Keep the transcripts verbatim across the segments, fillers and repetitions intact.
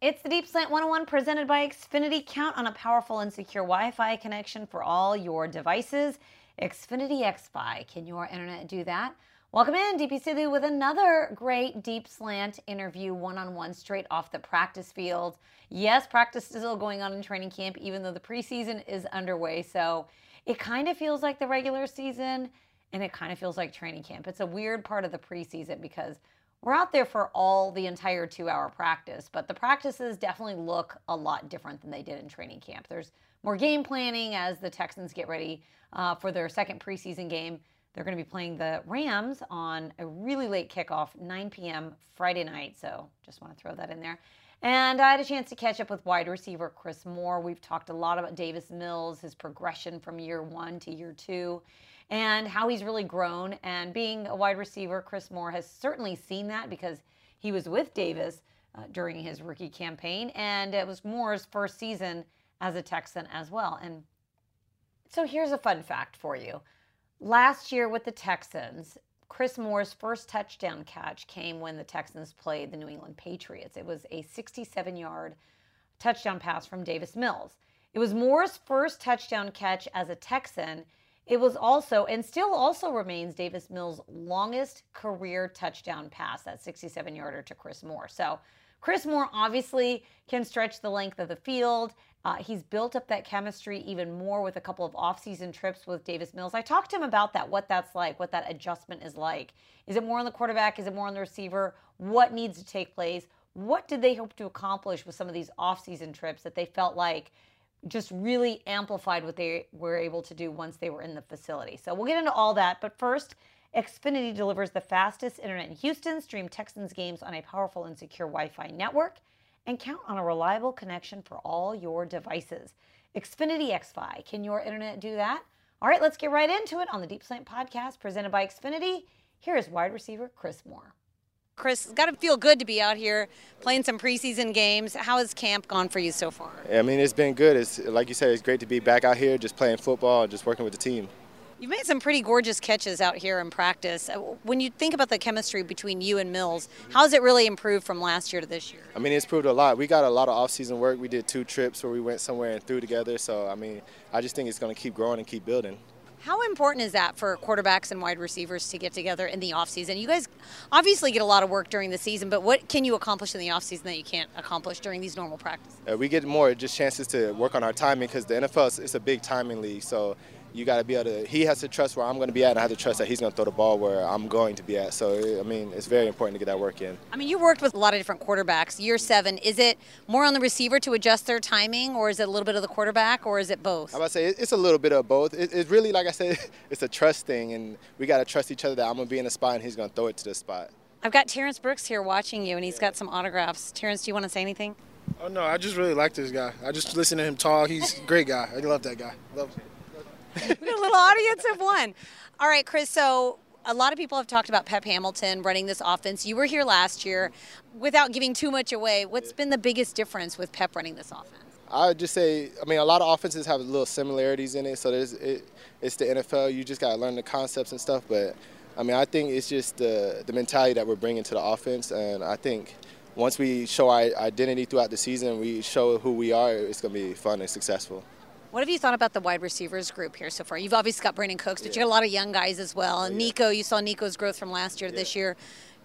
It's the Deep Slant one oh one presented by Xfinity. Count on a powerful and secure Wi-Fi connection for all your devices. Xfinity XFi. Can your internet do that? Welcome in, D P Sidhu, with another great Deep Slant interview, one-on-one, straight off the practice field. Yes, practice is still going on in training camp, even though the preseason is underway. So it kind of feels like the regular season, and it kind of feels like training camp. It's a weird part of the preseason because we're out there for all the entire two-hour practice, but the practices definitely look a lot different than they did in training camp. There's more game planning as the Texans get ready uh, for their second preseason game. They're going to be playing the Rams on a really late kickoff, nine p m Friday night, so just want to throw that in there. And I had a chance to catch up with wide receiver Chris Moore. We've talked a lot about Davis Mills, his progression from year one to year two, and how he's really grown. And being a wide receiver, Chris Moore has certainly seen that because he was with Davis uh, during his rookie campaign, and it was Moore's first season as a Texan as well. And so here's a fun fact for you. Last year with the Texans, Chris Moore's first touchdown catch came when the Texans played the New England Patriots. It was a sixty-seven yard touchdown pass from Davis Mills. It was Moore's first touchdown catch as a Texan. It was also, and still also remains, Davis Mills' longest career touchdown pass, that sixty-seven yarder to Chris Moore. So Chris Moore obviously can stretch the length of the field. Uh, he's built up that chemistry even more with a couple of off-season trips with Davis Mills. I talked to him about that, what that's like, what that adjustment is like. Is it more on the quarterback? Is it more on the receiver? What needs to take place? What did they hope to accomplish with some of these off-season trips that they felt like just really amplified what they were able to do once they were in the facility? So we'll get into all that, but first, Xfinity delivers the fastest internet in Houston. Stream Texans games on a powerful and secure Wi-Fi network, and count on a reliable connection for all your devices. Xfinity XFi. Can your internet do that? All right, let's get right into it on the Deep Slant podcast presented by Xfinity. Here is wide receiver Chris Moore. Chris, it's got to feel good to be out here playing some preseason games. How has camp gone for you so far? Yeah, I mean, it's been good. It's like you said, it's great to be back out here just playing football and just working with the team. You've made some pretty gorgeous catches out here in practice. When you think about the chemistry between you and Mills, how has it really improved from last year to this year? I mean, it's improved a lot. We got a lot of off-season work. We did two trips where we went somewhere and threw together. So, I mean, I just think it's going to keep growing and keep building. How important is that for quarterbacks and wide receivers to get together in the offseason? You guys obviously get a lot of work during the season, but what can you accomplish in the offseason that you can't accomplish during these normal practices? Uh, we get more just chances to work on our timing because the N F L is a big timing league. So you got to be able to, he has to trust where I'm going to be at, and I have to trust that he's going to throw the ball where I'm going to be at. So, I mean, it's very important to get that work in. I mean, you worked with a lot of different quarterbacks. Year seven, is it more on the receiver to adjust their timing, or is it a little bit of the quarterback, or is it both? I'm about to say, it's a little bit of both. It, it's really, like I said, it's a trust thing, and we got to trust each other that I'm going to be in a spot and he's going to throw it to the spot. I've got Terrence Brooks here watching you, and he's yeah. got some autographs. Terrence, do you want to say anything? Oh, no, I just really like this guy. I just listen to him talk. He's a great guy. I love that guy. Love him. We got a little audience of one. All right, Chris, so a lot of people have talked about Pep Hamilton running this offense. You were here last year. Without giving too much away, what's been the biggest difference with Pep running this offense? I would just say, I mean, a lot of offenses have little similarities in it, so there's, it, it's the N F L. You just got to learn the concepts and stuff. But, I mean, I think it's just the, the mentality that we're bringing to the offense, and I think once we show our identity throughout the season, we show who we are, it's going to be fun and successful. What have you thought about the wide receivers group here so far? You've obviously got Brandon Cooks, but yeah. you got a lot of young guys as well. And yeah. Nico, you saw Nico's growth from last year to yeah. this year.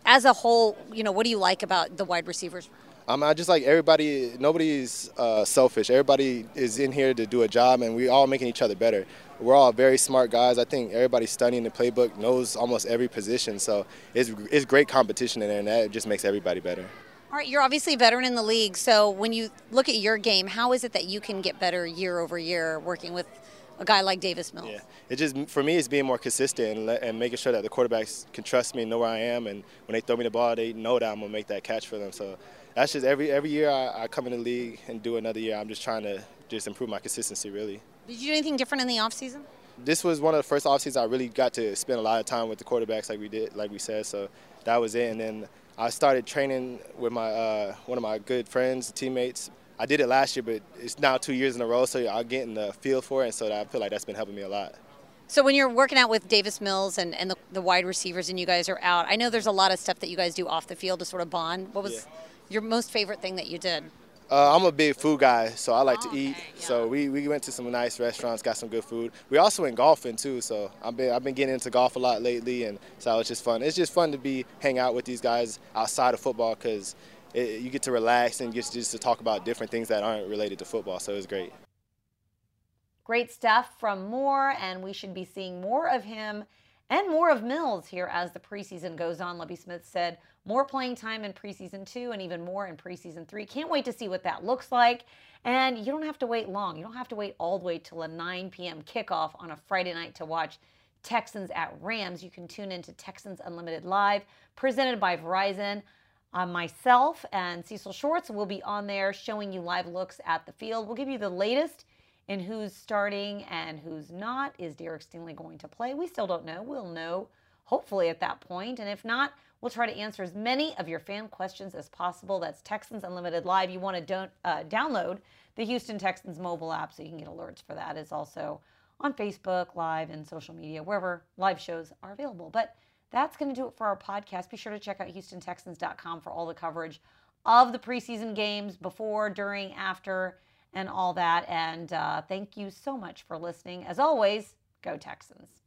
As a whole, you know, what do you like about the wide receivers? Um, I just like everybody. Nobody's uh, selfish. Everybody is in here to do a job, and we're all making each other better. We're all very smart guys. I think everybody studying the playbook knows almost every position. So it's, it's great competition in there, and that just makes everybody better. All right, you're obviously a veteran in the league, so when you look at your game, how is it that you can get better year over year working with a guy like Davis Mills? Yeah, it just, for me, it's being more consistent and, and making sure that the quarterbacks can trust me and know where I am, and when they throw me the ball, they know that I'm going to make that catch for them. So that's just every every year I, I come in the league and do another year, I'm just trying to just improve my consistency, really. Did you do anything different in the offseason? This was one of the first offseasons I really got to spend a lot of time with the quarterbacks like we did, like we said, so that was it, and then I started training with my uh, one of my good friends, teammates. I did it last year, but it's now two years in a row, so I'm getting the feel for it, and so I feel like that's been helping me a lot. So when you're working out with Davis Mills and, and the, the wide receivers and you guys are out, I know there's a lot of stuff that you guys do off the field to sort of bond. What was yeah. your most favorite thing that you did? Uh, I'm a big food guy, so I like to eat. Okay, yeah. So we, we went to some nice restaurants, got some good food. We also went golfing too, so I've been I've been getting into golf a lot lately, and so it's just fun. It's just fun to be hang out with these guys outside of football because you get to relax and get just to talk about different things that aren't related to football. So it's great. Great stuff from Moore, and we should be seeing more of him and more of Mills here as the preseason goes on. Libby Smith said more playing time in preseason two and even more in preseason three. Can't wait to see what that looks like. And you don't have to wait long. You don't have to wait all the way till a nine p m kickoff on a Friday night to watch Texans at Rams. You can tune into Texans Unlimited Live, presented by Verizon. Uh, myself and Cecil Shorts will be on there showing you live looks at the field. We'll give you the latest in who's starting and who's not. Is Derek Stingley going to play? We still don't know. We'll know hopefully at that point. And if not, we'll try to answer as many of your fan questions as possible. That's Texans Unlimited Live. You want to don't, uh, download the Houston Texans mobile app so you can get alerts for that. It's also on Facebook Live and social media, wherever live shows are available. But that's going to do it for our podcast. Be sure to check out Houston Texans dot com for all the coverage of the preseason games before, during, after, and all that. And uh, thank you so much for listening. As always, go Texans.